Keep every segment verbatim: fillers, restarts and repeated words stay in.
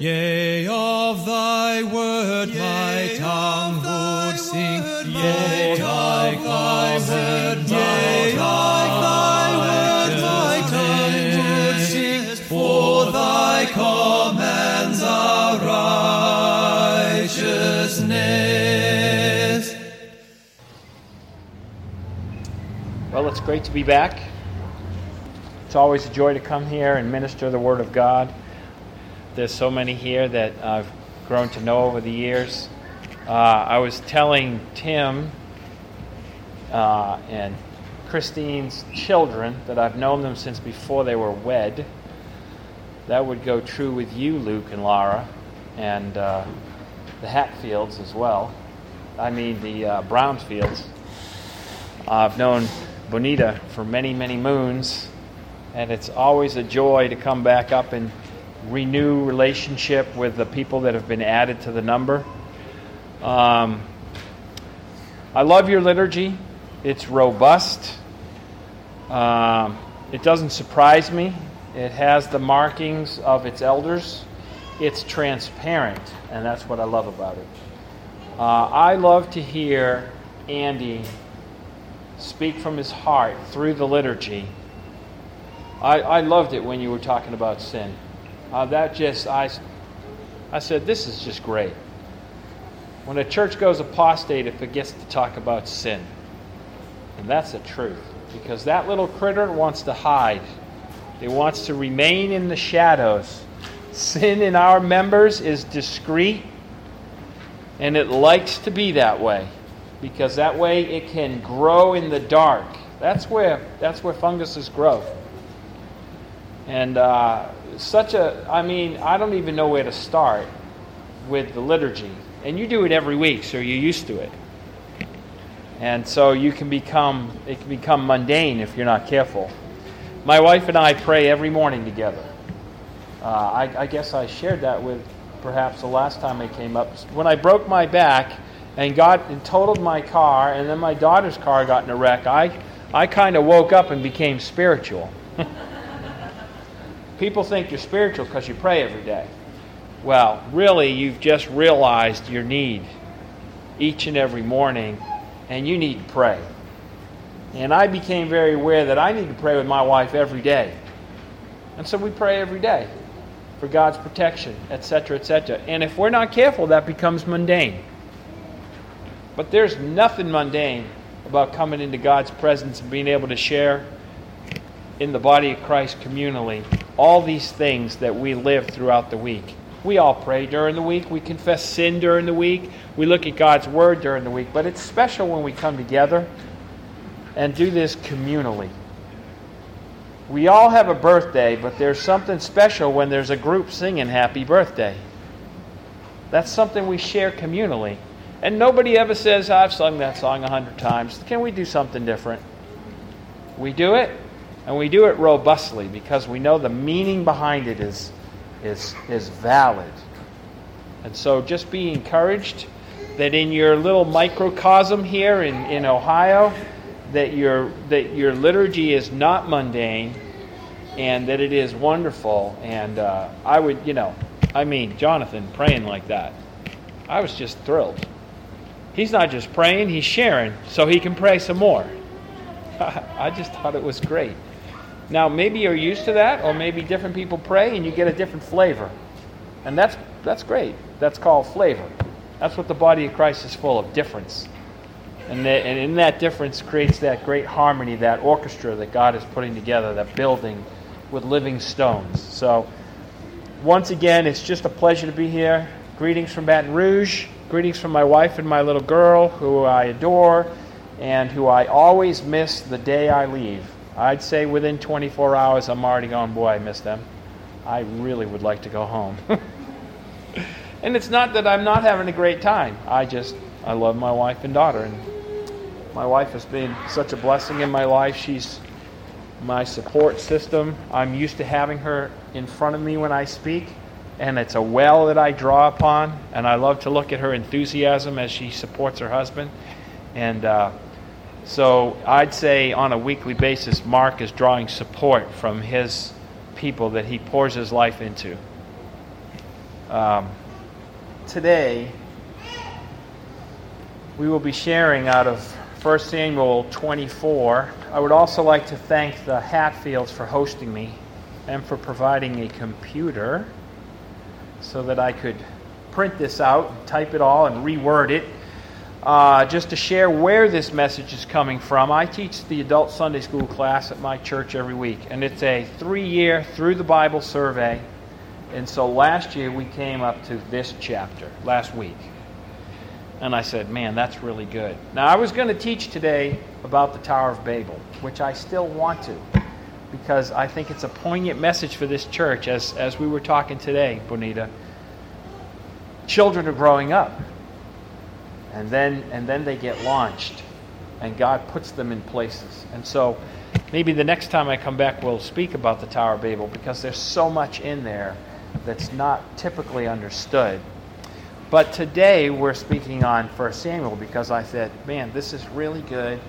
yea, of thy word my tongue would sing, yea, of thy word my tongue would sing, for thy commands are righteousness. Well, it's great to be back. It's always a joy to come here and minister the Word of God. There's so many here that I've grown to know over the years. Uh, I was telling Tim uh, and Christine's children that I've known them since before they were wed. That would go true with you, Luke and Laura, and uh, the Hatfields as well. I mean the uh, Brownfields. Uh, I've known Bonita for many, many moons, and it's always a joy to come back up and renew relationship with the people that have been added to the number. Um, I love your liturgy. It's robust. Um, it doesn't surprise me. It has the markings of its elders. It's transparent, and that's what I love about it. Uh, I love to hear Andy speak from his heart through the liturgy. I, I loved it when you were talking about sin. Uh, that just, I, I said, this is just great. When a church goes apostate, it forgets to talk about sin. And that's the truth. Because that little critter wants to hide. It wants to remain in the shadows. Sin in our members is discreet. And it likes to be that way. Because that way it can grow in the dark. That's where, that's where funguses grow. And uh, such a, I mean, I don't even know where to start with the liturgy. And you do it every week, so you're used to it. And so you can become, it can become mundane if you're not careful. My wife and I pray every morning together. Uh, I, I guess I shared that with perhaps the last time I came up. When I broke my back and got and totaled my car, and then my daughter's car got in a wreck, I, I kind of woke up and became spiritual. People think you're spiritual because you pray every day. Well, really, you've just realized your need each and every morning, and you need to pray. And I became very aware that I need to pray with my wife every day. And so we pray every day for God's protection, et cetera, et cetera. And if we're not careful, that becomes mundane. But there's nothing mundane about coming into God's presence and being able to share in the body of Christ communally all these things that we live throughout the week. We all pray during the week. We confess sin during the week. We look at God's Word during the week. But it's special when we come together and do this communally. We all have a birthday, but there's something special when there's a group singing happy birthday. That's something we share communally. And nobody ever says, I've sung that song a hundred times. Can we do something different? We do it. And we do it robustly because we know the meaning behind it is, is, is valid. And so just be encouraged that in your little microcosm here in, in Ohio, that your, that your liturgy is not mundane and that it is wonderful. And uh, I would, you know, I mean, Jonathan praying like that, I was just thrilled. He's not just praying, he's sharing so he can pray some more. I just thought it was great. Now, maybe you're used to that, or maybe different people pray and you get a different flavor. And that's that's great. That's called flavor. That's what the body of Christ is full of, difference. And, that, and in that difference creates that great harmony, that orchestra that God is putting together, that building with living stones. So once again, it's just a pleasure to be here. Greetings from Baton Rouge. Greetings from my wife and my little girl, who I adore and who I always miss the day I leave. I'd say within twenty-four hours, I'm already going, boy, I miss them. I really would like to go home. And it's not that I'm not having a great time. I just, I love my wife and daughter. And my wife has been such a blessing in my life. She's my support system. I'm used to having her in front of me when I speak, and it's a well that I draw upon. And I love to look at her enthusiasm as she supports her husband. And uh, so I'd say on a weekly basis, Mark is drawing support from his people that he pours his life into. Um, today, we will be sharing out of First Samuel twenty-four. I would also like to thank the Hatfields for hosting me and for providing a computer so that I could print this out, type it all, and reword it. Uh, just to share where this message is coming from, I teach the adult Sunday school class at my church every week, and it's a three-year through the Bible survey. And so last year we came up to this chapter, last week. And I said, man, that's really good. Now, I was going to teach today about the Tower of Babel, which I still want to, because I think it's a poignant message for this church. As, as we were talking today, Bonita, children are growing up, and then and then they get launched, and God puts them in places. And so maybe the next time I come back, we'll speak about the Tower of Babel, because there's so much in there that's not typically understood. But today we're speaking on First Samuel because I said, man, this is really good.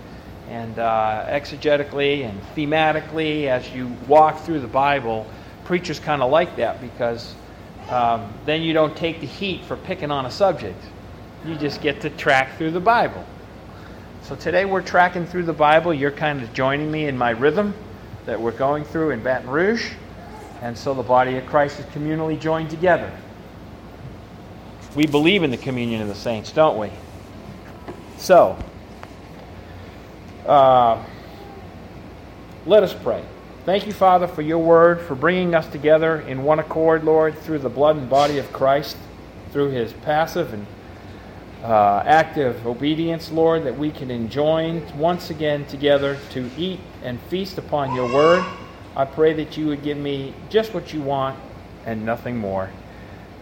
And uh, exegetically and thematically, as you walk through the Bible, preachers kind of like that, because um, then you don't take the heat for picking on a subject. You just get to track through the Bible. So today we're tracking through the Bible. You're kind of joining me in my rhythm that we're going through in Baton Rouge. And so the body of Christ is communally joined together. We believe in the communion of the saints, don't we? So, uh, let us pray. Thank you, Father, for your word, for bringing us together in one accord, Lord, through the blood and body of Christ, through his passive and uh, active obedience, Lord, that we can enjoin once again together to eat and feast upon your word. I pray that you would give me just what you want and nothing more,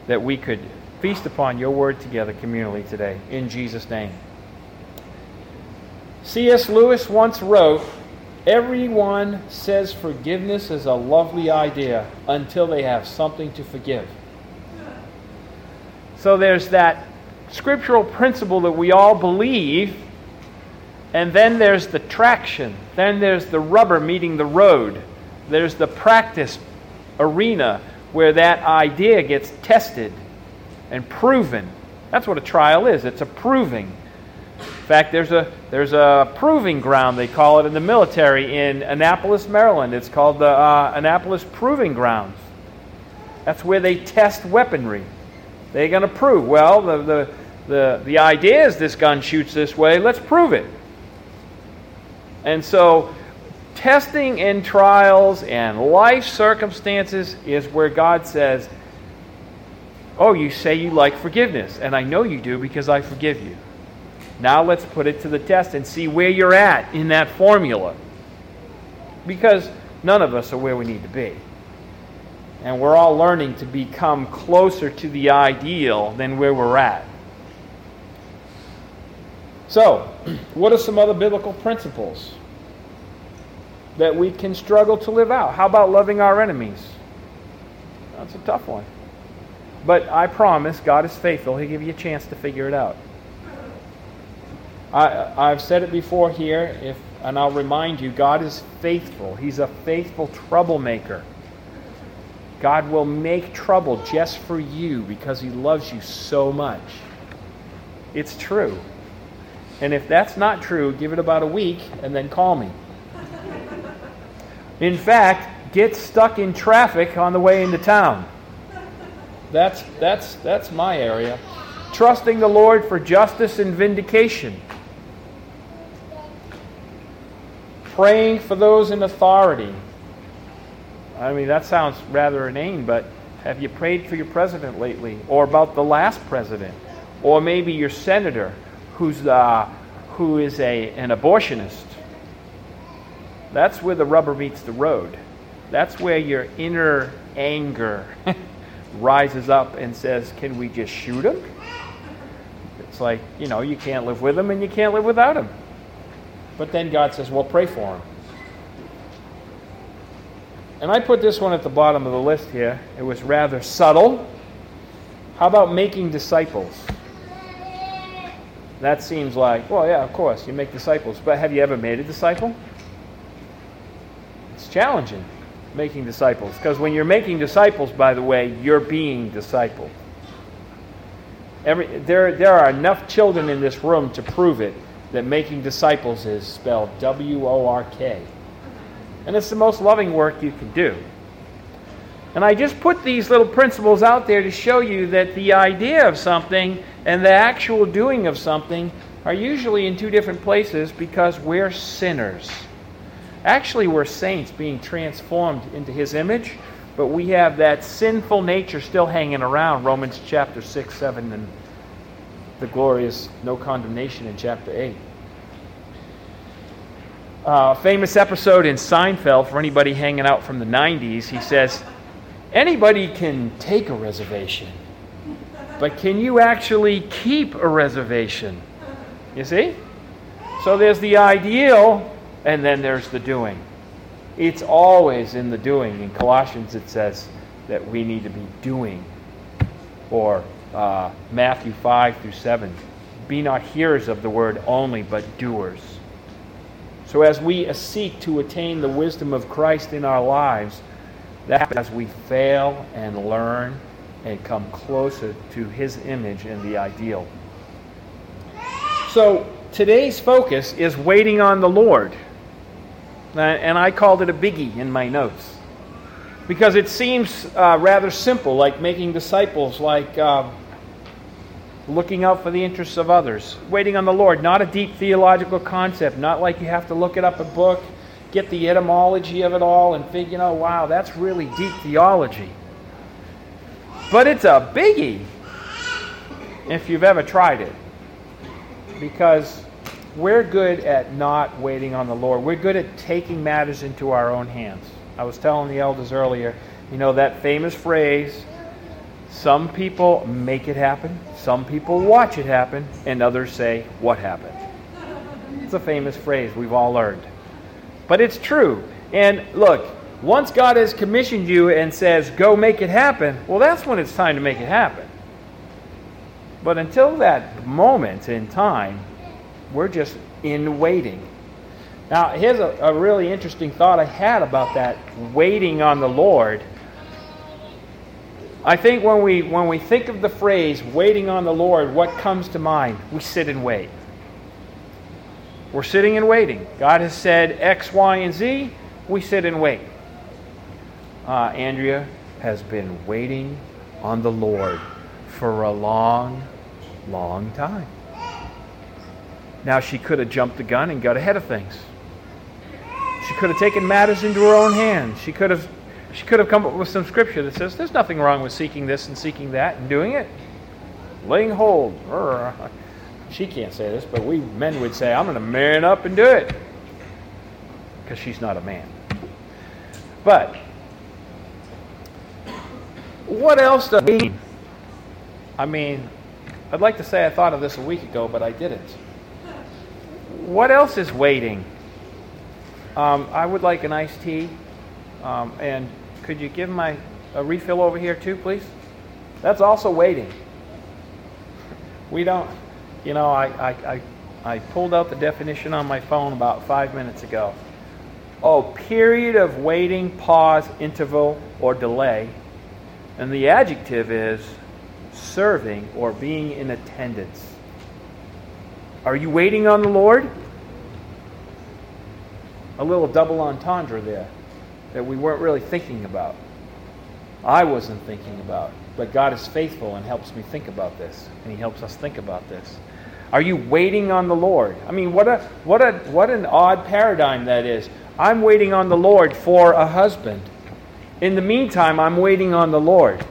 that we could feast upon your word together communally today, in Jesus' name. C S Lewis once wrote, "Everyone says forgiveness is a lovely idea until they have something to forgive." So there's that scriptural principle that we all believe, and then there's the traction. Then there's the rubber meeting the road. There's the practice arena where that idea gets tested and proven. That's what a trial is. It's a proving. In fact, there's a there's a proving ground, they call it in the military, in Annapolis, Maryland. It's called the uh, Annapolis Proving Grounds. That's where they test weaponry. They're going to prove, well, the, the the the idea is this gun shoots this way. Let's prove it. And so testing and trials and life circumstances is where God says, oh, you say you like forgiveness, and I know you do because I forgive you. Now let's put it to the test and see where you're at in that formula. Because none of us are where we need to be. And we're all learning to become closer to the ideal than where we're at. So, what are some other biblical principles that we can struggle to live out? How about loving our enemies? That's a tough one. But I promise God is faithful. He'll give you a chance to figure it out. I, I've said it before here, if, and I'll remind you, God is faithful. He's a faithful troublemaker. God will make trouble just for you because he loves you so much. It's true. And if that's not true, give it about a week and then call me. In fact, get stuck in traffic on the way into town. That's that's that's my area. Trusting the Lord for justice and vindication. praying for those in authority. I mean, that sounds rather inane, but have you prayed for your president lately? Or about the last president? Or maybe your senator who's uh, who is a, an abortionist? That's where the rubber meets the road. That's where your inner anger rises up and says, can we just shoot him? It's like, you know, you can't live with him and you can't live without him. But then God says, well, pray for him. And I put this one at the bottom of the list here. It was rather subtle. How about making disciples? That seems like, well, yeah, of course, you make disciples. But have you ever made a disciple? It's challenging, making disciples. Because when you're making disciples, by the way, you're being discipled. Every, there, there are enough children in this room to prove it that making disciples is spelled W O R K. And it's the most loving work you can do. And I just put these little principles out there to show you that the idea of something and the actual doing of something are usually in two different places because we're sinners. Actually, we're saints being transformed into His image, but we have that sinful nature still hanging around. Romans chapter six, seven, and the glorious no condemnation in chapter eight. Uh, famous episode in Seinfeld, for anybody hanging out from the nineties, he says, anybody can take a reservation, but can you actually keep a reservation? You see? So there's the ideal, and then there's the doing. It's always in the doing. In Colossians it says that we need to be doing, or Uh, Matthew five through seven. Be not hearers of the word only, but doers. So as we seek to attain the wisdom of Christ in our lives, that happens as we fail and learn and come closer to His image and the ideal. So today's focus is waiting on the Lord. And I called it a biggie in my notes. Because it seems uh, rather simple, like making disciples, like uh, looking out for the interests of others. Waiting on the Lord, not a deep theological concept, not like you have to look it up in a book, get the etymology of it all, and think, you know, wow, that's really deep theology. But it's a biggie, if you've ever tried it. Because we're good at not waiting on the Lord. We're good at taking matters into our own hands. I was telling the elders earlier, you know, that famous phrase, some people make it happen, some people watch it happen, and others say, what happened? It's a famous phrase we've all learned. But it's true. And look, once God has commissioned you and says, go make it happen, well, that's when it's time to make it happen. But until that moment in time, we're just in waiting. Now, here's a, a really interesting thought I had about that waiting on the Lord. I think when we when we think of the phrase waiting on the Lord, what comes to mind? We sit and wait. We're sitting and waiting. God has said X, Y, and Z. We sit and wait. Uh, Andrea has been waiting on the Lord for a long, long time. Now, she could have jumped the gun and got ahead of things. She could have taken matters into her own hands. She could have she could have come up with some scripture that says there's nothing wrong with seeking this and seeking that and doing it. Laying hold. She can't say this, but we men would say, I'm going to man up and do it. Because she's not a man. But what else does it mean? I mean, I'd like to say I thought of this a week ago, but I didn't. What else is waiting? Um, I would like an iced tea. Um, and could you give my a refill over here too, please? That's also waiting. We don't, you know, I, I, I, I pulled out the definition on my phone about five minutes ago. Oh, period of waiting, pause, interval, or delay. And the adjective is serving or being in attendance. Are you waiting on the Lord? A little double entendre there that we weren't really thinking about. I wasn't thinking about. But God is faithful and helps me think about this. And He helps us think about this. Are you waiting on the Lord? I mean, what a what a what an odd paradigm that is. I'm waiting on the Lord for a husband. In the meantime, I'm waiting on the Lord.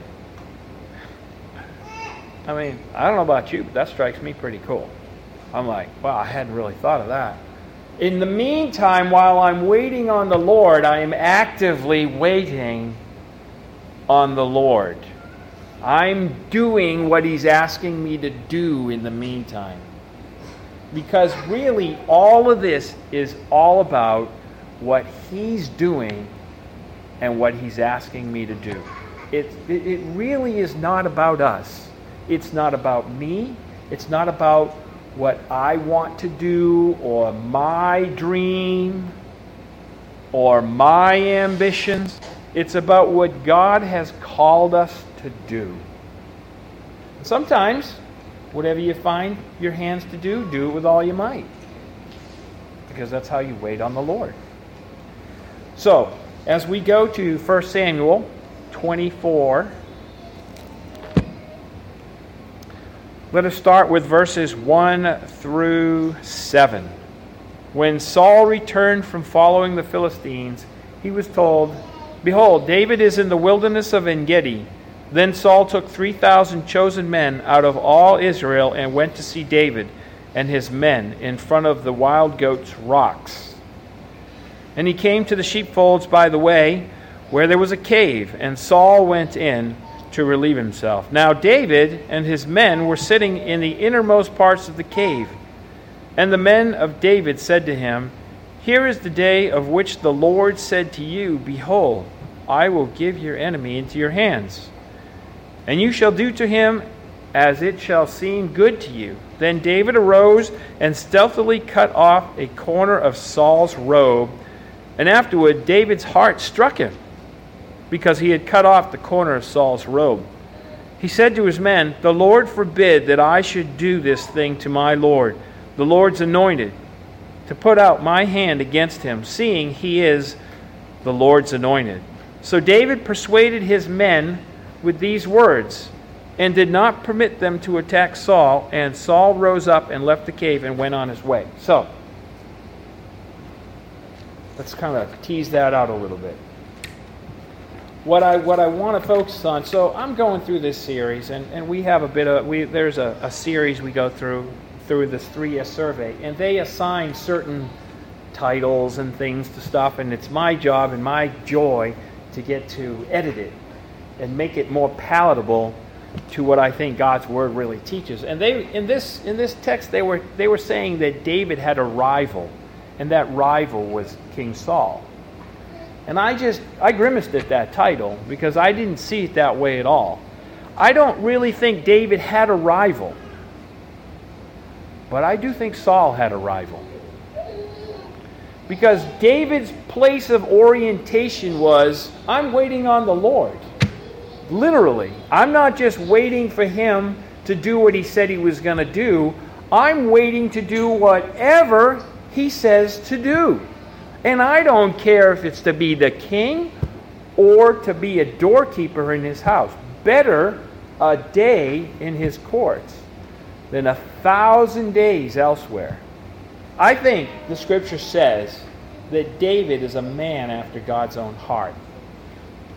I mean, I don't know about you, but that strikes me pretty cool. I'm like, wow, I hadn't really thought of that. In the meantime, while I'm waiting on the Lord, I am actively waiting on the Lord. I'm doing what He's asking me to do in the meantime. Because really, all of this is all about what He's doing and what He's asking me to do. It, it, it really is not about us. It's not about me. It's not about what I want to do or my dream or my ambitions. It's about what God has called us to do. Sometimes, whatever you find your hands to do, do it with all your might. Because that's how you wait on the Lord. So, as we go to First Samuel twenty-four, let us start with verses one through seven. When Saul returned from following the Philistines, he was told, "Behold, David is in the wilderness of En Gedi." Then Saul took three thousand chosen men out of all Israel and went to see David and his men in front of the wild goats' rocks. And he came to the sheepfolds by the way, where there was a cave, and Saul went in to relieve himself. Now David and his men were sitting in the innermost parts of the cave. And the men of David said to him, "Here is the day of which the Lord said to you, Behold, I will give your enemy into your hands. And you shall do to him as it shall seem good to you." Then David arose and stealthily cut off a corner of Saul's robe. And afterward David's heart struck him, because he had cut off the corner of Saul's robe. He said to his men, "The Lord forbid that I should do this thing to my Lord, the Lord's anointed, to put out my hand against him, seeing he is the Lord's anointed." So David persuaded his men with these words, and did not permit them to attack Saul, and Saul rose up and left the cave and went on his way. So, let's kind of tease that out a little bit. What I what I want to focus on, so I'm going through this series, and, and we have a bit of, we there's a, a series we go through, through this three-year survey, and they assign certain titles and things to stuff, and it's my job and my joy to get to edit it and make it more palatable to what I think God's Word really teaches. And they in this in this text, they were they were saying that David had a rival, and that rival was King Saul. And I just, I grimaced at that title because I didn't see it that way at all. I don't really think David had a rival. But I do think Saul had a rival. Because David's place of orientation was, I'm waiting on the Lord. Literally. I'm not just waiting for him to do what he said he was going to do. I'm waiting to do whatever he says to do. And I don't care if it's to be the king or to be a doorkeeper in his house. Better a day in his courts than a thousand days elsewhere. I think the scripture says that David is a man after God's own heart.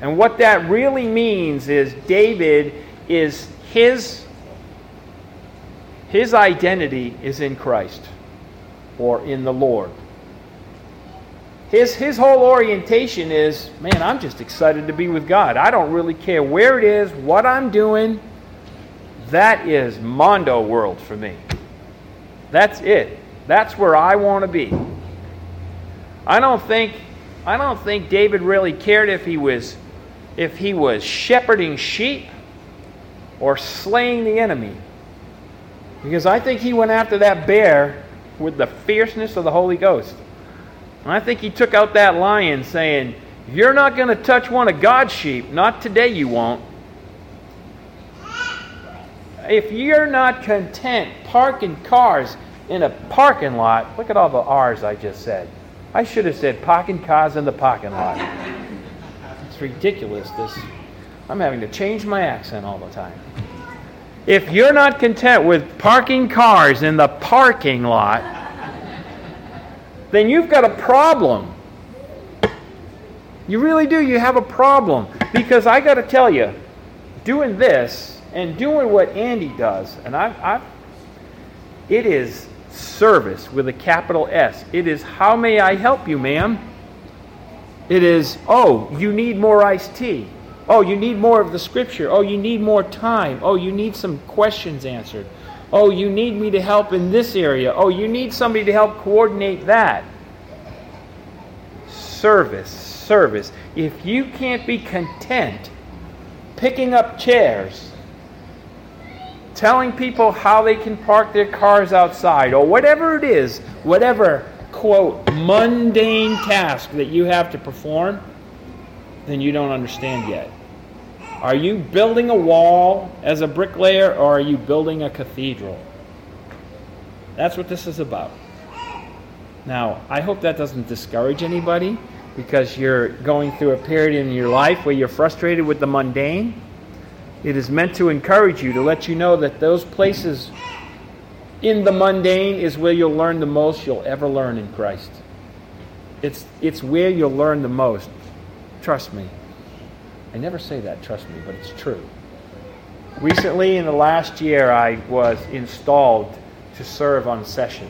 And what that really means is David is his, his identity is in Christ or in the Lord. His his whole orientation is, man, I'm just excited to be with God. I don't really care where it is, what I'm doing. That is mondo world for me. That's it. That's where I want to be. I don't think I don't think David really cared if he was if he was shepherding sheep or slaying the enemy. Because I think he went after that bear with the fierceness of the Holy Ghost. And I think he took out that lion saying, "You're not going to touch one of God's sheep. Not today you won't. If you're not content parking cars in a parking lot," look at all the R's I just said. I should have said parking cars in the parking lot. It's ridiculous. This I'm having to change my accent all the time. If you're not content with parking cars in the parking lot, then you've got a problem. You really do. You have a problem. Because I got to tell you, doing this and doing what Andy does, and I've, I've, it is service with a capital S. It is, how may I help you, ma'am? It is, oh, you need more iced tea. Oh, you need more of the scripture. Oh, you need more time. Oh, you need some questions answered. Oh, you need me to help in this area. Oh, you need somebody to help coordinate that. Service, service. If you can't be content picking up chairs, telling people how they can park their cars outside, or whatever it is, whatever, quote, mundane task that you have to perform, then you don't understand yet. Are you building a wall as a bricklayer, or are you building a cathedral? That's what this is about. Now, I hope that doesn't discourage anybody, because you're going through a period in your life where you're frustrated with the mundane. It is meant to encourage you, to let you know that those places in the mundane is where you'll learn the most you'll ever learn in Christ. It's, it's where you'll learn the most. Trust me. I never say that, trust me, but it's true. Recently, in the last year, I was installed to serve on session.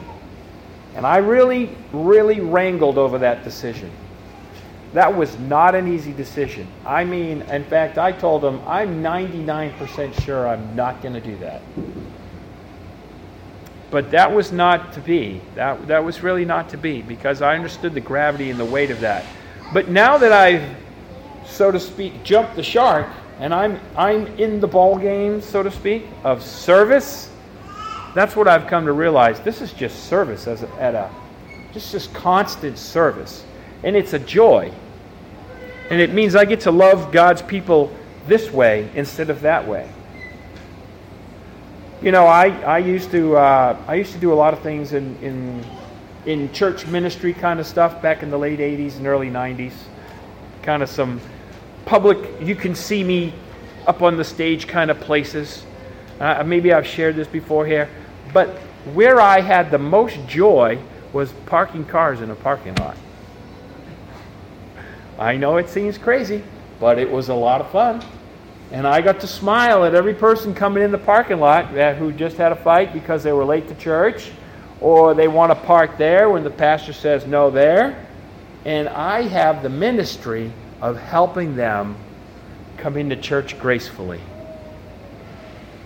And I really, really wrangled over that decision. That was not an easy decision. I mean, in fact, I told them, I'm ninety-nine percent sure I'm not going to do that. But that was not to be. That, that was really not to be, because I understood the gravity and the weight of that. But now that I've, so to speak, jumped the shark, and I'm I'm in the ball game, so to speak, of service, that's what I've come to realize. This is just service as a, at a, just just constant service, and it's a joy, and it means I get to love God's people this way instead of that way. You know, I I used to uh, I used to do a lot of things in in. in church ministry kind of stuff back in the late eighties and early nineties. Kind of some public, you can see me up on the stage kind of places. Uh, maybe I've shared this before here. But where I had the most joy was parking cars in a parking lot. I know it seems crazy, but it was a lot of fun. And I got to smile at every person coming in the parking lot who just had a fight because they were late to church, or they want to park there when the pastor says no there. And I have the ministry of helping them come into church gracefully.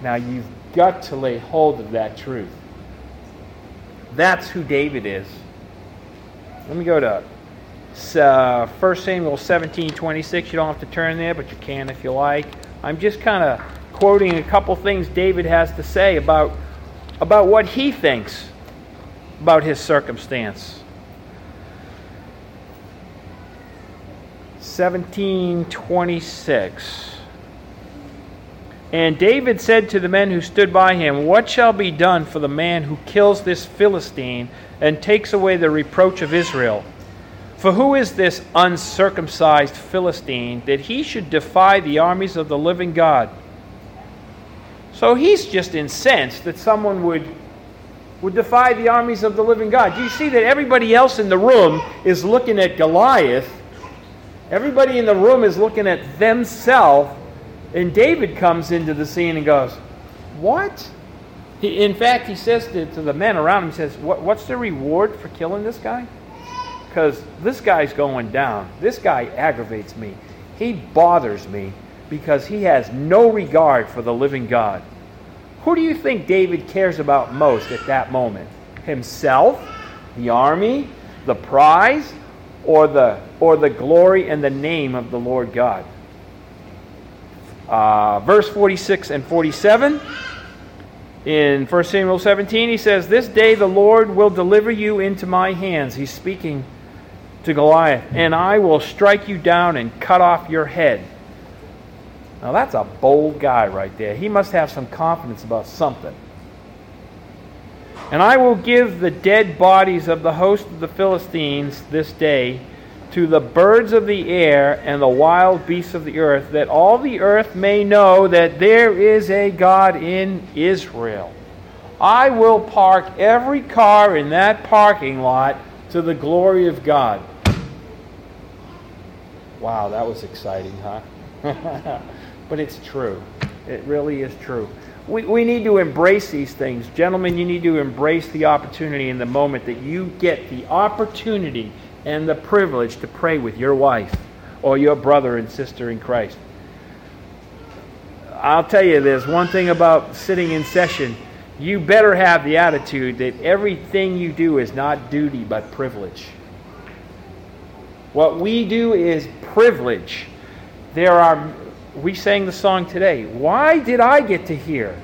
Now, you've got to lay hold of that truth. That's who David is. Let me go to uh, First Samuel seventeen twenty-six. You don't have to turn there, but you can if you like. I'm just kind of quoting a couple things David has to say about, about what he thinks about his circumstance. seventeen twenty-six. And David said to the men who stood by him, "What shall be done for the man who kills this Philistine and takes away the reproach of Israel? For who is this uncircumcised Philistine that he should defy the armies of the living God?" So he's just incensed that someone would would defy the armies of the living God. Do you see that everybody else in the room is looking at Goliath? Everybody in the room is looking at themselves, and David comes into the scene and goes, "What?" He, in fact, he says to, to the men around him, he says, what, what's the reward for killing this guy? Because this guy's going down. This guy aggravates me. He bothers me because he has no regard for the living God. Who do you think David cares about most at that moment? Himself, the army, the prize, or the or the glory and the name of the Lord God? Uh, verse forty-six and forty-seven in First Samuel seventeen, he says, "This day the Lord will deliver you into my hands." He's speaking to Goliath. "And I will strike you down and cut off your head." Now that's a bold guy right there. He must have some confidence about something. "And I will give the dead bodies of the host of the Philistines this day to the birds of the air and the wild beasts of the earth, that all the earth may know that there is a God in Israel. I will park every car in that parking lot to the glory of God. Wow, that was exciting, huh? But it's true. It really is true. We we need to embrace these things. Gentlemen, you need to embrace the opportunity in the moment that you get the opportunity and the privilege to pray with your wife or your brother and sister in Christ. I'll tell you, there's one thing about sitting in session. You better have the attitude that everything you do is not duty but privilege. What we do is privilege. There are... We sang the song today, why did I get to hear?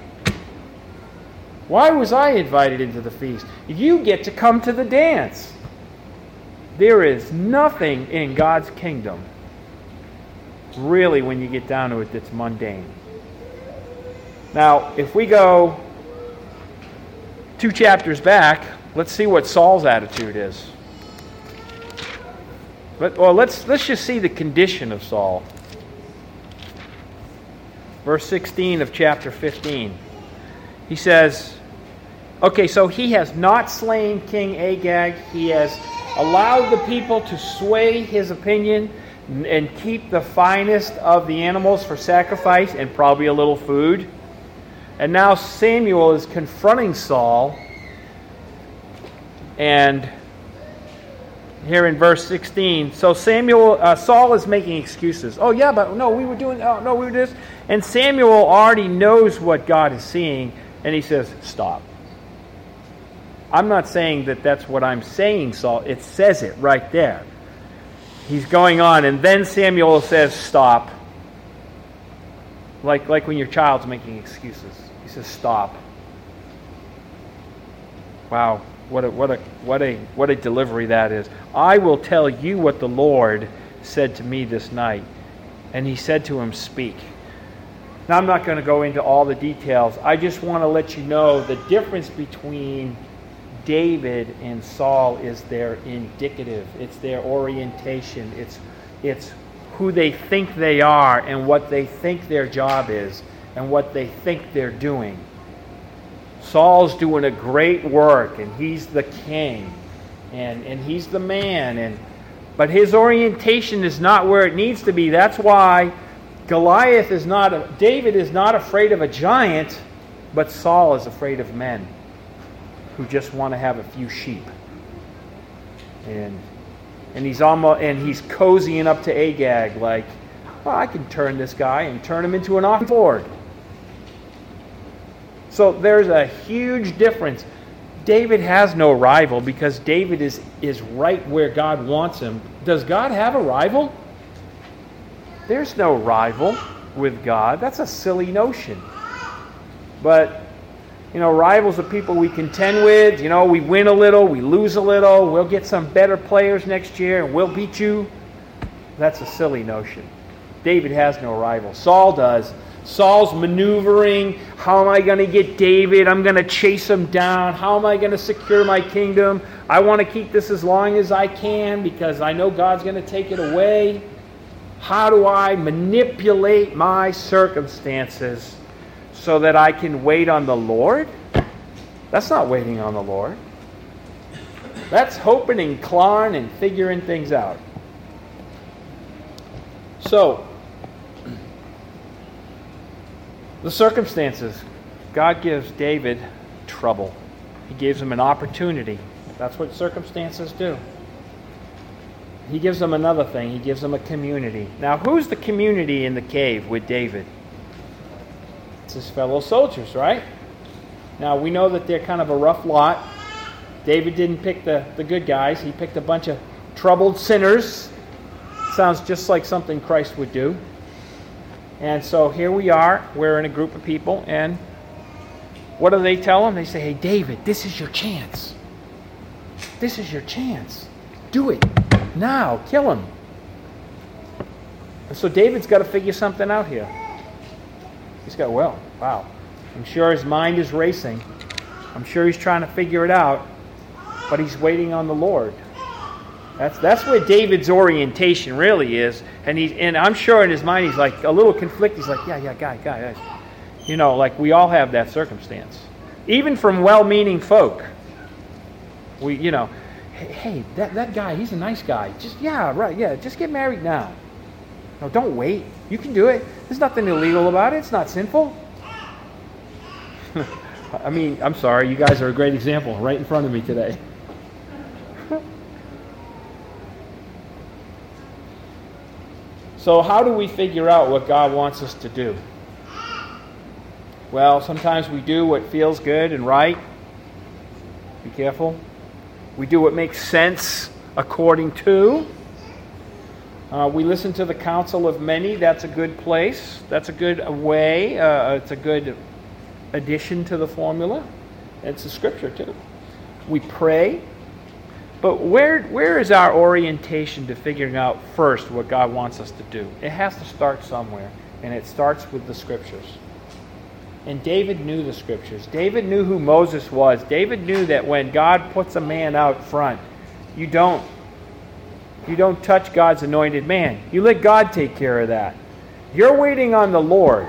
Why was I invited into the feast? You get to come to the dance. There is nothing in God's kingdom, really, when you get down to it, that's mundane. Now, if we go two chapters back, let's see what Saul's attitude is. Let, well, let's, let's just see the condition of Saul. Verse sixteen of chapter fifteen. He says, okay, so he has not slain King Agag. He has allowed the people to sway his opinion and keep the finest of the animals for sacrifice and probably a little food. And now Samuel is confronting Saul. And here in verse sixteen, so Samuel, uh, Saul is making excuses. Oh yeah, but no, we were doing, oh no, we were this. And Samuel already knows what God is seeing, and he says, stop. I'm not saying that that's what I'm saying, Saul. It says it right there. He's going on, and then Samuel says, stop. Like, like when your child's making excuses. He says, stop. Wow. What a what a what a what a delivery that is. I will tell you what the Lord said to me this night. And he said to him, speak. Now I'm not going to go into all the details. I just want to let you know the difference between David and Saul is their indicative. It's their orientation. It's it's who they think they are and what they think their job is and what they think they're doing. Saul's doing a great work, and he's the king, and, and he's the man. and But his orientation is not where it needs to be. That's why Goliath is not, a, David is not afraid of a giant, but Saul is afraid of men who just want to have a few sheep. And and he's almost and he's cozying up to Agag, like, well, I can turn this guy and turn him into an ox board. So there's a huge difference. David has no rival because David is, is right where God wants him. Does God have a rival? There's no rival with God. That's a silly notion. But, you know, rivals are people we contend with. You know, we win a little, we lose a little, we'll get some better players next year, and we'll beat you. That's a silly notion. David has no rival. Saul does. Saul's maneuvering. How am I going to get David? I'm going to chase him down. How am I going to secure my kingdom? I want to keep this as long as I can because I know God's going to take it away. How do I manipulate my circumstances so that I can wait on the Lord? That's not waiting on the Lord. That's hoping and clawing and figuring things out. So, the circumstances. God gives David trouble. He gives him an opportunity. That's what circumstances do. He gives him another thing. He gives him a community. Now, who's the community in the cave with David? It's his fellow soldiers, right? Now, we know that they're kind of a rough lot. David didn't pick the, the good guys. He picked a bunch of troubled sinners. Sounds just like something Christ would do. And so here we are, we're in a group of people, and what do they tell him? They say, hey, David, this is your chance. This is your chance. Do it. Now. Kill him. And so David's got to figure something out here. He's got, well, wow. I'm sure his mind is racing. I'm sure he's trying to figure it out, but he's waiting on the Lord. That's that's where David's orientation really is. And he's, and I'm sure in his mind he's like a little conflicted. He's like, yeah, yeah, guy, guy. You know, like we all have that circumstance. Even from well-meaning folk. We, you know, hey, that, that guy, he's a nice guy. Just, yeah, right, yeah, just get married now. No, don't wait. You can do it. There's nothing illegal about it. It's not sinful. I mean, I'm sorry, you guys are a great example right in front of me today. So how do we figure out what God wants us to do? Well, sometimes we do what feels good and right. Be careful. We do what makes sense according to. Uh, we listen to the counsel of many. That's a good place. That's a good way. Uh, it's a good addition to the formula. It's a scripture too. We pray. But where where is our orientation to figuring out first what God wants us to do? It has to start somewhere, and it starts with the Scriptures. And David knew the Scriptures. David knew who Moses was. David knew that when God puts a man out front, you don't you don't touch God's anointed man. You let God take care of that. You're waiting on the Lord.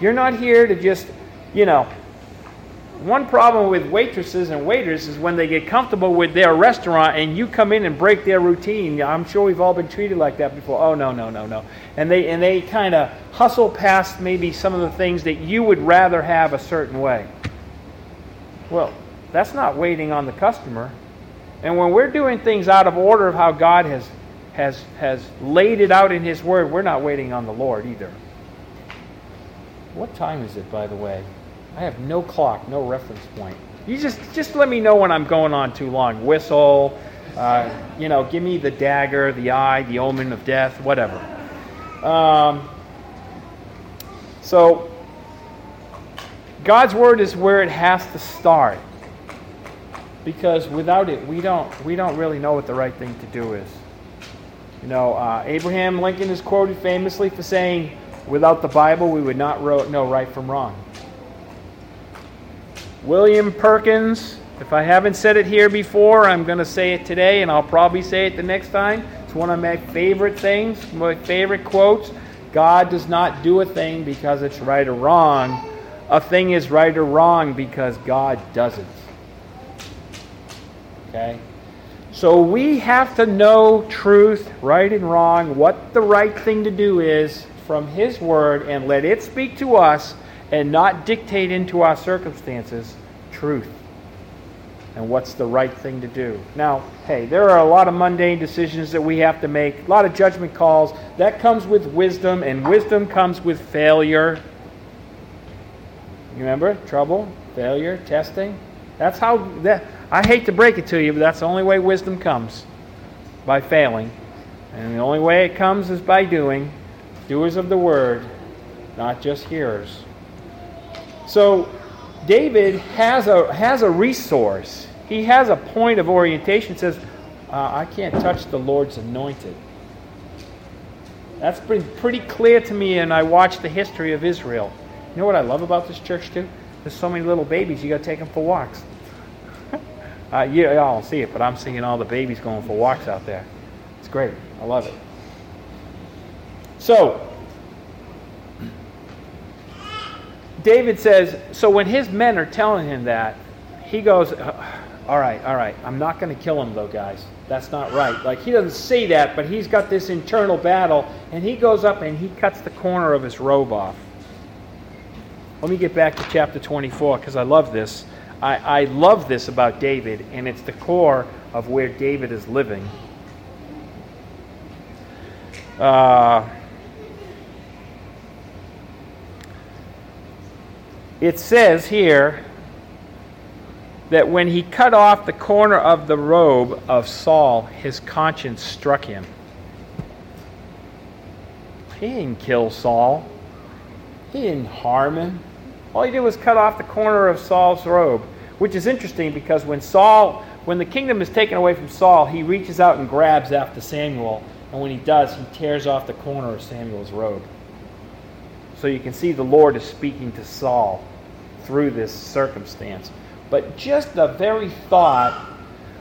You're not here to just, you know... One problem with waitresses and waiters is when they get comfortable with their restaurant and you come in and break their routine. I'm sure we've all been treated like that before. Oh, no, no, no, no. And they and they kind of hustle past maybe some of the things that you would rather have a certain way. Well, that's not waiting on the customer. And when we're doing things out of order of how God has has has laid it out in His Word, we're not waiting on the Lord either. What time is it, by the way? I have no clock, no reference point. You just just let me know when I'm going on too long. Whistle, uh, you know, give me the dagger, the eye, the omen of death, whatever. Um, so, God's Word is where it has to start, because without it, we don't we don't really know what the right thing to do is. You know, uh, Abraham Lincoln is quoted famously for saying, "Without the Bible, we would not ro- know right from wrong." William Perkins, if I haven't said it here before, I'm going to say it today, and I'll probably say it the next time. It's one of my favorite things, my favorite quotes. God does not do a thing because it's right or wrong. A thing is right or wrong because God doesn't. Okay? So we have to know truth, right and wrong, what the right thing to do is from His Word, and let it speak to us, and not dictate into our circumstances truth and what's the right thing to do. Now, hey, there are a lot of mundane decisions that we have to make, a lot of judgment calls. That comes with wisdom, and wisdom comes with failure. You remember? Trouble, failure, testing. That's how... That, I hate to break it to you, but that's the only way wisdom comes, by failing. And the only way it comes is by doing. Doers of the Word, not just hearers. So David has a has a resource. He has a point of orientation. He says, uh, I can't touch the Lord's anointed. That's been pretty clear to me, and I watched the history of Israel. You know what I love about this church, too? There's so many little babies, you got to take them for walks. uh, you, you all don't see it, but I'm seeing all the babies going for walks out there. It's great. I love it. So... David says, so when his men are telling him that, he goes, all right, all right, I'm not going to kill him though, guys. That's not right. Like, he doesn't say that, but he's got this internal battle, and he goes up and he cuts the corner of his robe off. Let me get back to chapter twenty-four, because I love this. I, I love this about David, and it's the core of where David is living. Uh... It says here that when he cut off the corner of the robe of Saul, his conscience struck him. He didn't kill Saul. He didn't harm him. All he did was cut off the corner of Saul's robe, which is interesting because when Saul, when the kingdom is taken away from Saul, he reaches out and grabs after Samuel, and when he does, he tears off the corner of Samuel's robe. So you can see the Lord is speaking to Saul through this circumstance. But just the very thought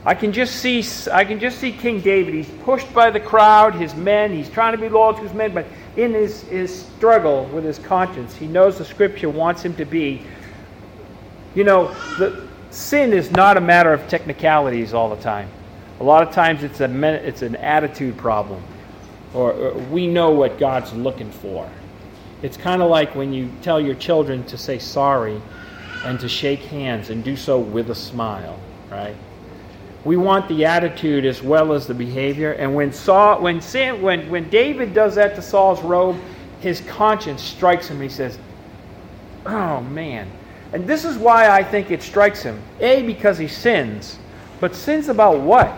I can just see I can just see King David. He's pushed by the crowd, his men. He's trying to be loyal to his men, but in his, his struggle with his conscience, he knows the Scripture wants him to be. You know, the, sin is not a matter of technicalities all the time. A lot of times it's a men, it's an attitude problem, or, or we know what God's looking for. It's kind of like when you tell your children to say sorry and to shake hands and do so with a smile, right? We want the attitude as well as the behavior. And when Saul, when Sam, when when David does that to Saul's robe, his conscience strikes him. He says, "Oh man!" And this is why I think it strikes him: a, because he sins, but sins about what?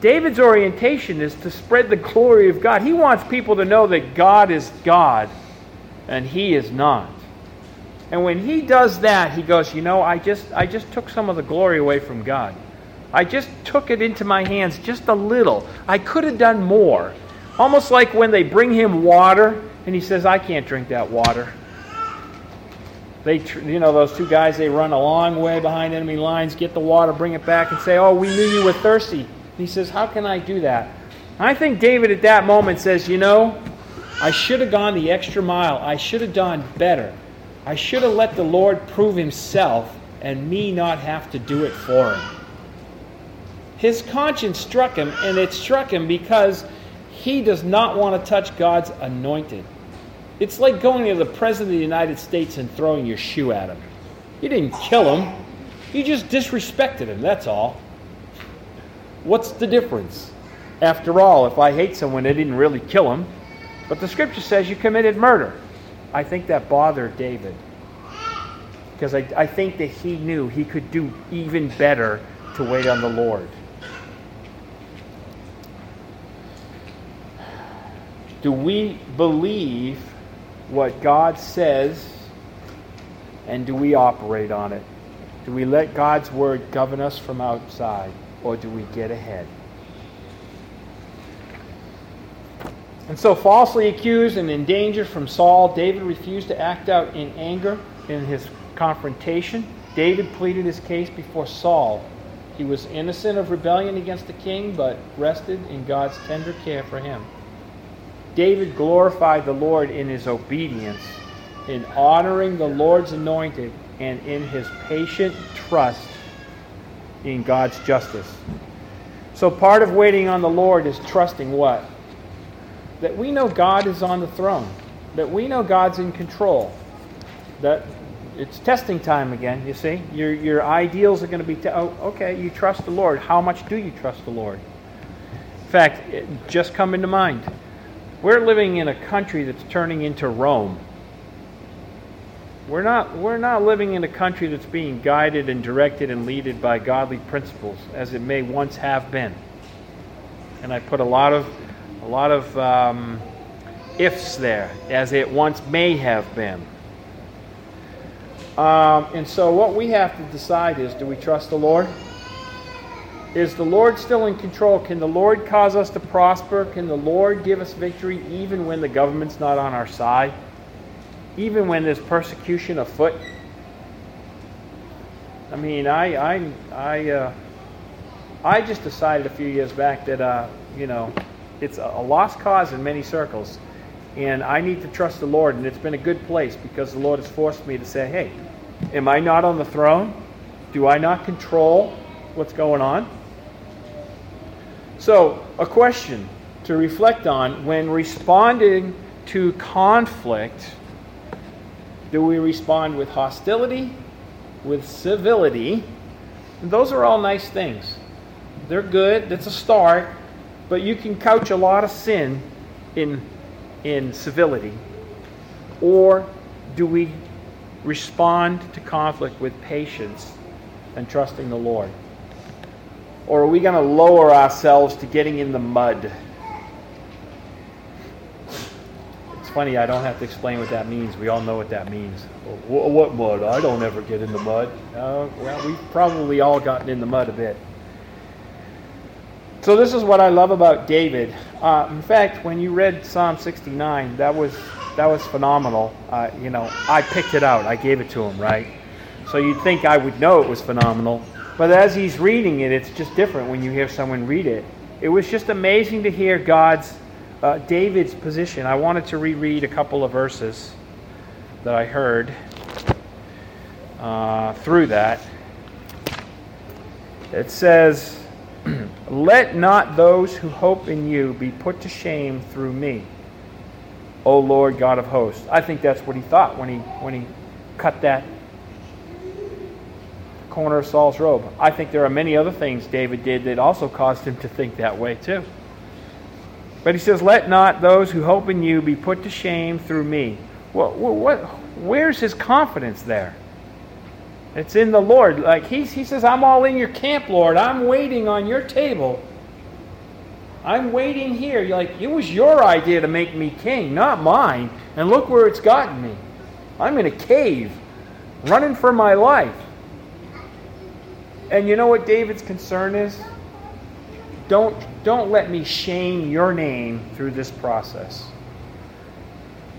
David's orientation is to spread the glory of God. He wants people to know that God is God, and he is not. And when he does that, he goes, you know, I just I just took some of the glory away from God. I just took it into my hands just a little. I could have done more. Almost like when they bring him water, and he says, I can't drink that water. They, you know, those two guys, they run a long way behind enemy lines, get the water, bring it back, and say, oh, we knew you were thirsty. And he says, how can I do that? I think David at that moment says, you know, I should have gone the extra mile. I should have done better. I should have let the Lord prove himself and me not have to do it for him. His conscience struck him, and it struck him because he does not want to touch God's anointed. It's like going to the President of the United States and throwing your shoe at him. You didn't kill him. You just disrespected him, that's all. What's the difference? After all, if I hate someone, I didn't really kill him. But the Scripture says you committed murder. I think that bothered David, because I, I think that he knew he could do even better to wait on the Lord. Do we believe what God says, and do we operate on it? Do we let God's word govern us from outside, or do we get ahead? And so, falsely accused and in danger from Saul, David refused to act out in anger in his confrontation. David pleaded his case before Saul. He was innocent of rebellion against the king, but rested in God's tender care for him. David glorified the Lord in his obedience, in honoring the Lord's anointed, and in his patient trust in God's justice. So part of waiting on the Lord is trusting what? That we know God is on the throne, that we know God's in control, that it's testing time again, you see. Your your ideals are going to be, te- oh, okay, you trust the Lord. How much do you trust the Lord? In fact, it just come into mind. We're living in a country that's turning into Rome. We're not, we're not living in a country that's being guided and directed and leaded by godly principles, as it may once have been. And I put a lot of A lot of um, ifs there, as it once may have been. Um, and so what we have to decide is, do we trust the Lord? Is the Lord still in control? Can the Lord cause us to prosper? Can the Lord give us victory even when the government's not on our side? Even when there's persecution afoot? I mean, I I I, uh, I just decided a few years back that, uh, you know, it's a lost cause in many circles, and I need to trust the Lord, and it's been a good place because the Lord has forced me to say, hey, am I not on the throne? Do I not control what's going on? So, a question to reflect on: when responding to conflict, do we respond with hostility, with civility? And those are all nice things. They're good. That's a start. But you can couch a lot of sin in in civility. Or do we respond to conflict with patience and trusting the Lord? Or are we going to lower ourselves to getting in the mud? It's funny, I don't have to explain what that means. We all know what that means. What, what mud? I don't ever get in the mud. Uh, well, we've probably all gotten in the mud a bit. So this is what I love about David. Uh, in fact, when you read Psalm sixty-nine, that was that was phenomenal. Uh, you know, I picked it out. I gave it to him, right? So you'd think I would know it was phenomenal, But as he's reading it, it's just different when you hear someone read it. It was just amazing to hear God's, uh, David's position. I wanted to reread a couple of verses that I heard uh, through that. It says, "Let not those who hope in you be put to shame through me, O Lord God of hosts." I think that's what he thought when he when he cut that corner of Saul's robe. I think there are many other things David did that also caused him to think that way too. But he says, "Let not those who hope in you be put to shame through me." What? What? Where's his confidence there? It's in the Lord. Like he, he says, "I'm all in your camp, Lord. I'm waiting on your table. I'm waiting here." You're like, it was your idea to make me king, not mine. And look where it's gotten me. I'm in a cave, running for my life. And you know what David's concern is? Don't, don't let me shame your name through this process.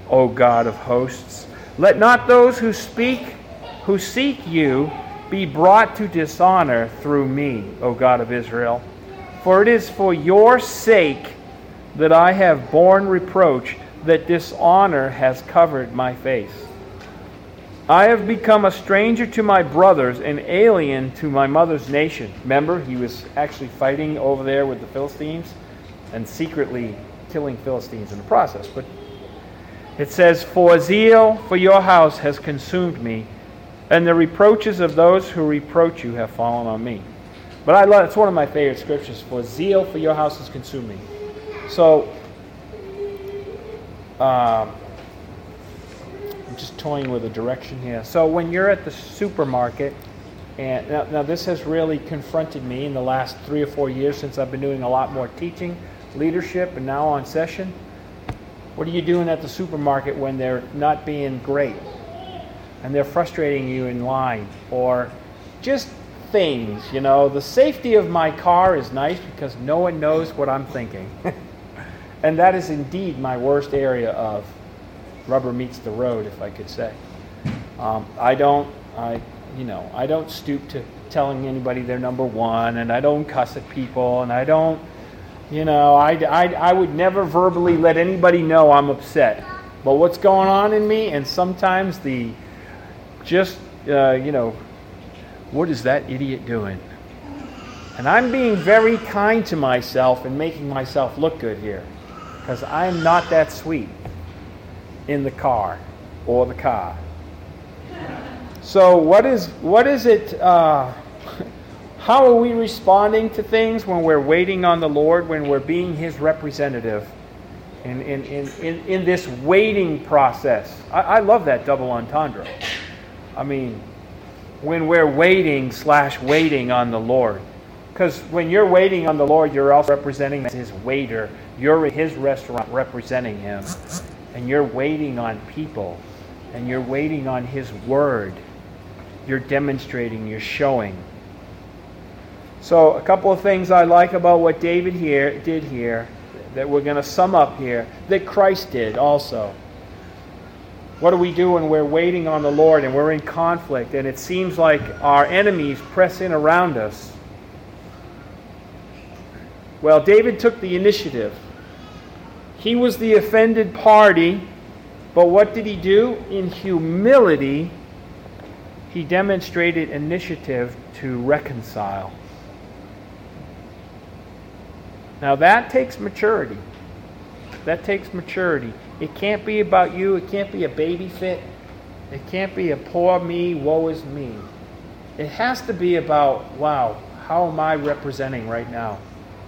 O God of hosts, let not those who speak who seek you be brought to dishonor through me, O God of Israel. For it is for your sake that I have borne reproach, that dishonor has covered my face. I have become a stranger to my brothers, an alien to my mother's nation. Remember, he was actually fighting over there with the Philistines and secretly killing Philistines in the process. But it says, "For zeal for your house has consumed me, and the reproaches of those who reproach you have fallen on me." But I love, it's one of my favorite scriptures. "For zeal for your house is consuming." So, um, I'm just toying with a direction here. So when you're at the supermarket, and now, now this has really confronted me in the last three or four years since I've been doing a lot more teaching, leadership, and now on session. What are you doing at the supermarket when they're not being great? And they're frustrating you in line, or just things, you know. The safety of my car is nice because no one knows what I'm thinking. And that is indeed my worst area of rubber meets the road, if I could say. Um, I don't, I, you know, I don't stoop to telling anybody they're number one, and I don't cuss at people, and I don't, you know, I, I, I would never verbally let anybody know I'm upset. But what's going on in me, and sometimes the Just, uh, you know, what is that idiot doing? And I'm being very kind to myself and making myself look good here, because I'm not that sweet in the car or the car. So what is what is it, uh, how are we responding to things when we're waiting on the Lord, when we're being His representative in, in, in, in, in this waiting process? I, I love that double entendre. I mean, when we're waiting slash waiting on the Lord. Because when you're waiting on the Lord, you're also representing His waiter. You're in His restaurant representing Him. And you're waiting on people. And you're waiting on His Word. You're demonstrating, you're showing. So a couple of things I like about what David here did here, that we're going to sum up here, that Christ did also. What do we do when we're waiting on the Lord and we're in conflict and it seems like our enemies press in around us? Well, David took the initiative. He was the offended party, but what did he do? In humility, he demonstrated initiative to reconcile. Now that takes maturity. That takes maturity. It can't be about you. It can't be a baby fit. It can't be a poor me, woe is me. It has to be about, wow, how am I representing right now?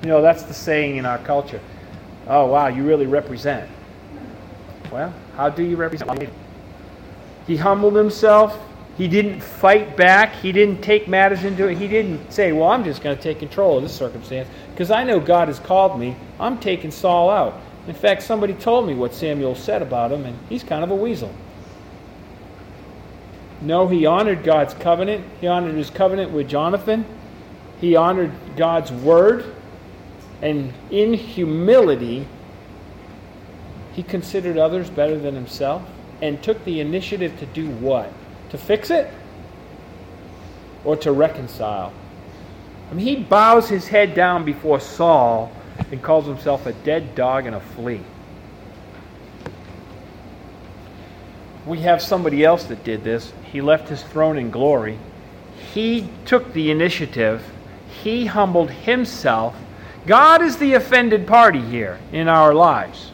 You know, that's the saying in our culture. Oh, wow, you really represent. Well, how do you represent? He humbled himself. He didn't fight back. He didn't take matters into it. He didn't say, well, I'm just going to take control of this circumstance because I know God has called me. I'm taking Saul out. In fact, somebody told me what Samuel said about him, and he's kind of a weasel. No, he honored God's covenant. He honored His covenant with Jonathan. He honored God's word. And in humility, he considered others better than himself and took the initiative to do what? To fix it? Or to reconcile? I mean, he bows his head down before Saul and calls himself a dead dog and a flea. We have somebody else that did this. He left his throne in glory. He took the initiative. He humbled himself. God is the offended party here in our lives.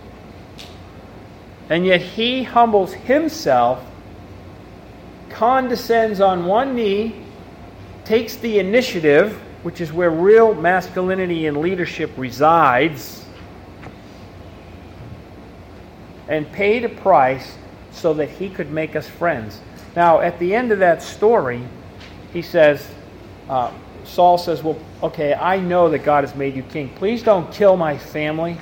And yet he humbles himself, condescends on one knee, takes the initiative, which is where real masculinity and leadership resides, and paid a price so that he could make us friends. Now, at the end of that story, he says, uh, Saul says, well, okay, I know that God has made you king. Please don't kill my family.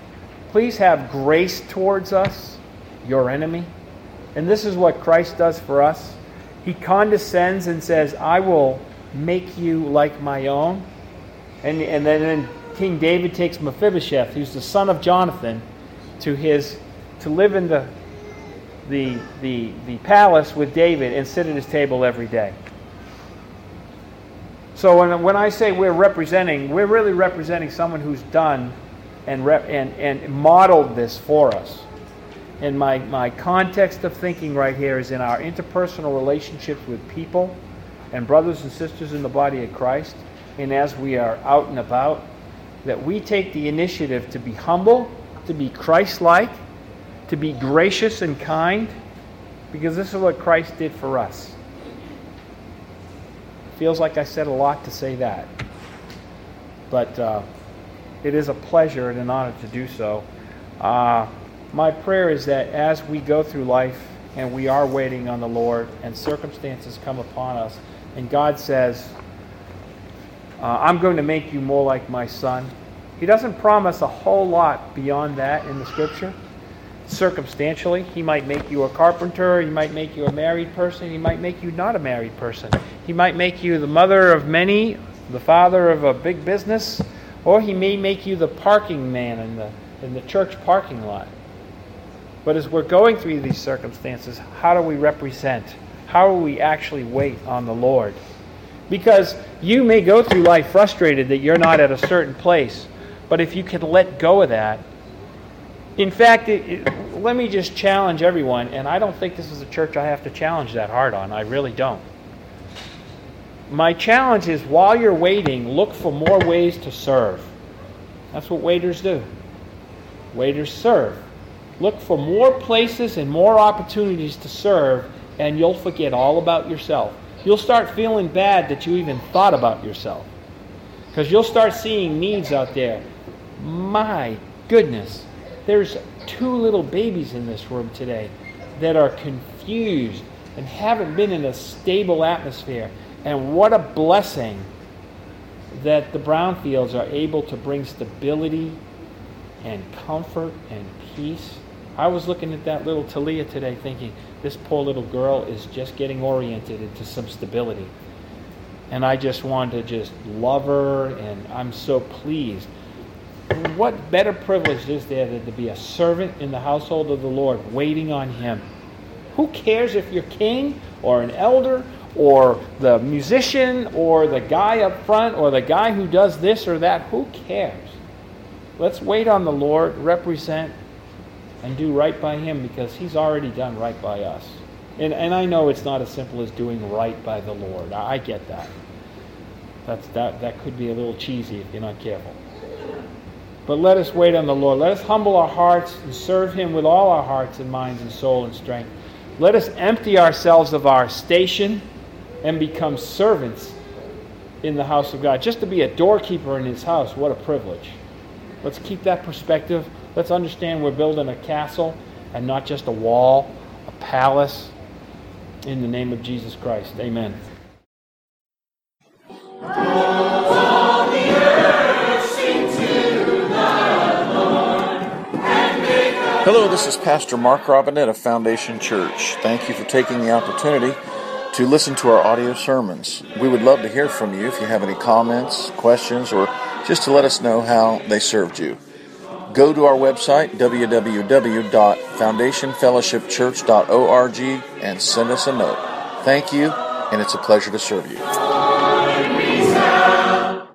Please have grace towards us, your enemy. And this is what Christ does for us. He condescends and says, I will make you like my own. And, and then, then King David takes Mephibosheth, who's the son of Jonathan, to his to live in the the the, the palace with David and sit at his table every day. So when, when I say we're representing, we're really representing someone who's done and rep, and, and modeled this for us. And my, my context of thinking right here is in our interpersonal relationships with people and brothers and sisters in the body of Christ, and as we are out and about, that we take the initiative to be humble, to be Christ-like, to be gracious and kind, because this is what Christ did for us. Feels like I said a lot to say that. But uh, it is a pleasure and an honor to do so. Uh, my prayer is that as we go through life and we are waiting on the Lord and circumstances come upon us and God says, uh, I'm going to make you more like my son. He doesn't promise a whole lot beyond that in the Scripture. Circumstantially, he might make you a carpenter, he might make you a married person, he might make you not a married person. He might make you the mother of many, the father of a big business, or he may make you the parking man in the in the church parking lot. But as we're going through these circumstances, how do we represent? How do we actually wait on the Lord? Because you may go through life frustrated that you're not at a certain place, but if you can let go of that. In fact, it, it, let me just challenge everyone, and I don't think this is a church I have to challenge that hard on. I really don't. My challenge is, while you're waiting, look for more ways to serve. That's what waiters do. Waiters serve. Look for more places and more opportunities to serve, and you'll forget all about yourself. You'll start feeling bad that you even thought about yourself, because you'll start seeing needs out there. My goodness. There's two little babies in this room today that are confused and haven't been in a stable atmosphere. And what a blessing that the Brownfields are able to bring stability and comfort and peace. I was looking at that little Talia today thinking, this poor little girl is just getting oriented into some stability. And I just wanted to just love her, and I'm so pleased. What better privilege is there than to be a servant in the household of the Lord, waiting on Him? Who cares if you're king or an elder or the musician or the guy up front or the guy who does this or that? Who cares? Let's wait on the Lord, represent, and do right by Him, because He's already done right by us. And, and I know it's not as simple as doing right by the Lord. I, I get that. That's, that. That could be a little cheesy if you're not careful. But let us wait on the Lord. Let us humble our hearts and serve Him with all our hearts and minds and soul and strength. Let us empty ourselves of our station and become servants in the house of God. Just to be a doorkeeper in His house, what a privilege. Let's keep that perspective. Let's understand we're building a castle and not just a wall, a palace. In the name of Jesus Christ, amen. Hello, this is Pastor Mark Robinette of Foundation Church. Thank you for taking the opportunity to listen to our audio sermons. We would love to hear from you if you have any comments, questions, or just to let us know how they served you. Go to our website, w w w dot foundation fellowship church dot org, and send us a note. Thank you, and it's a pleasure to serve you.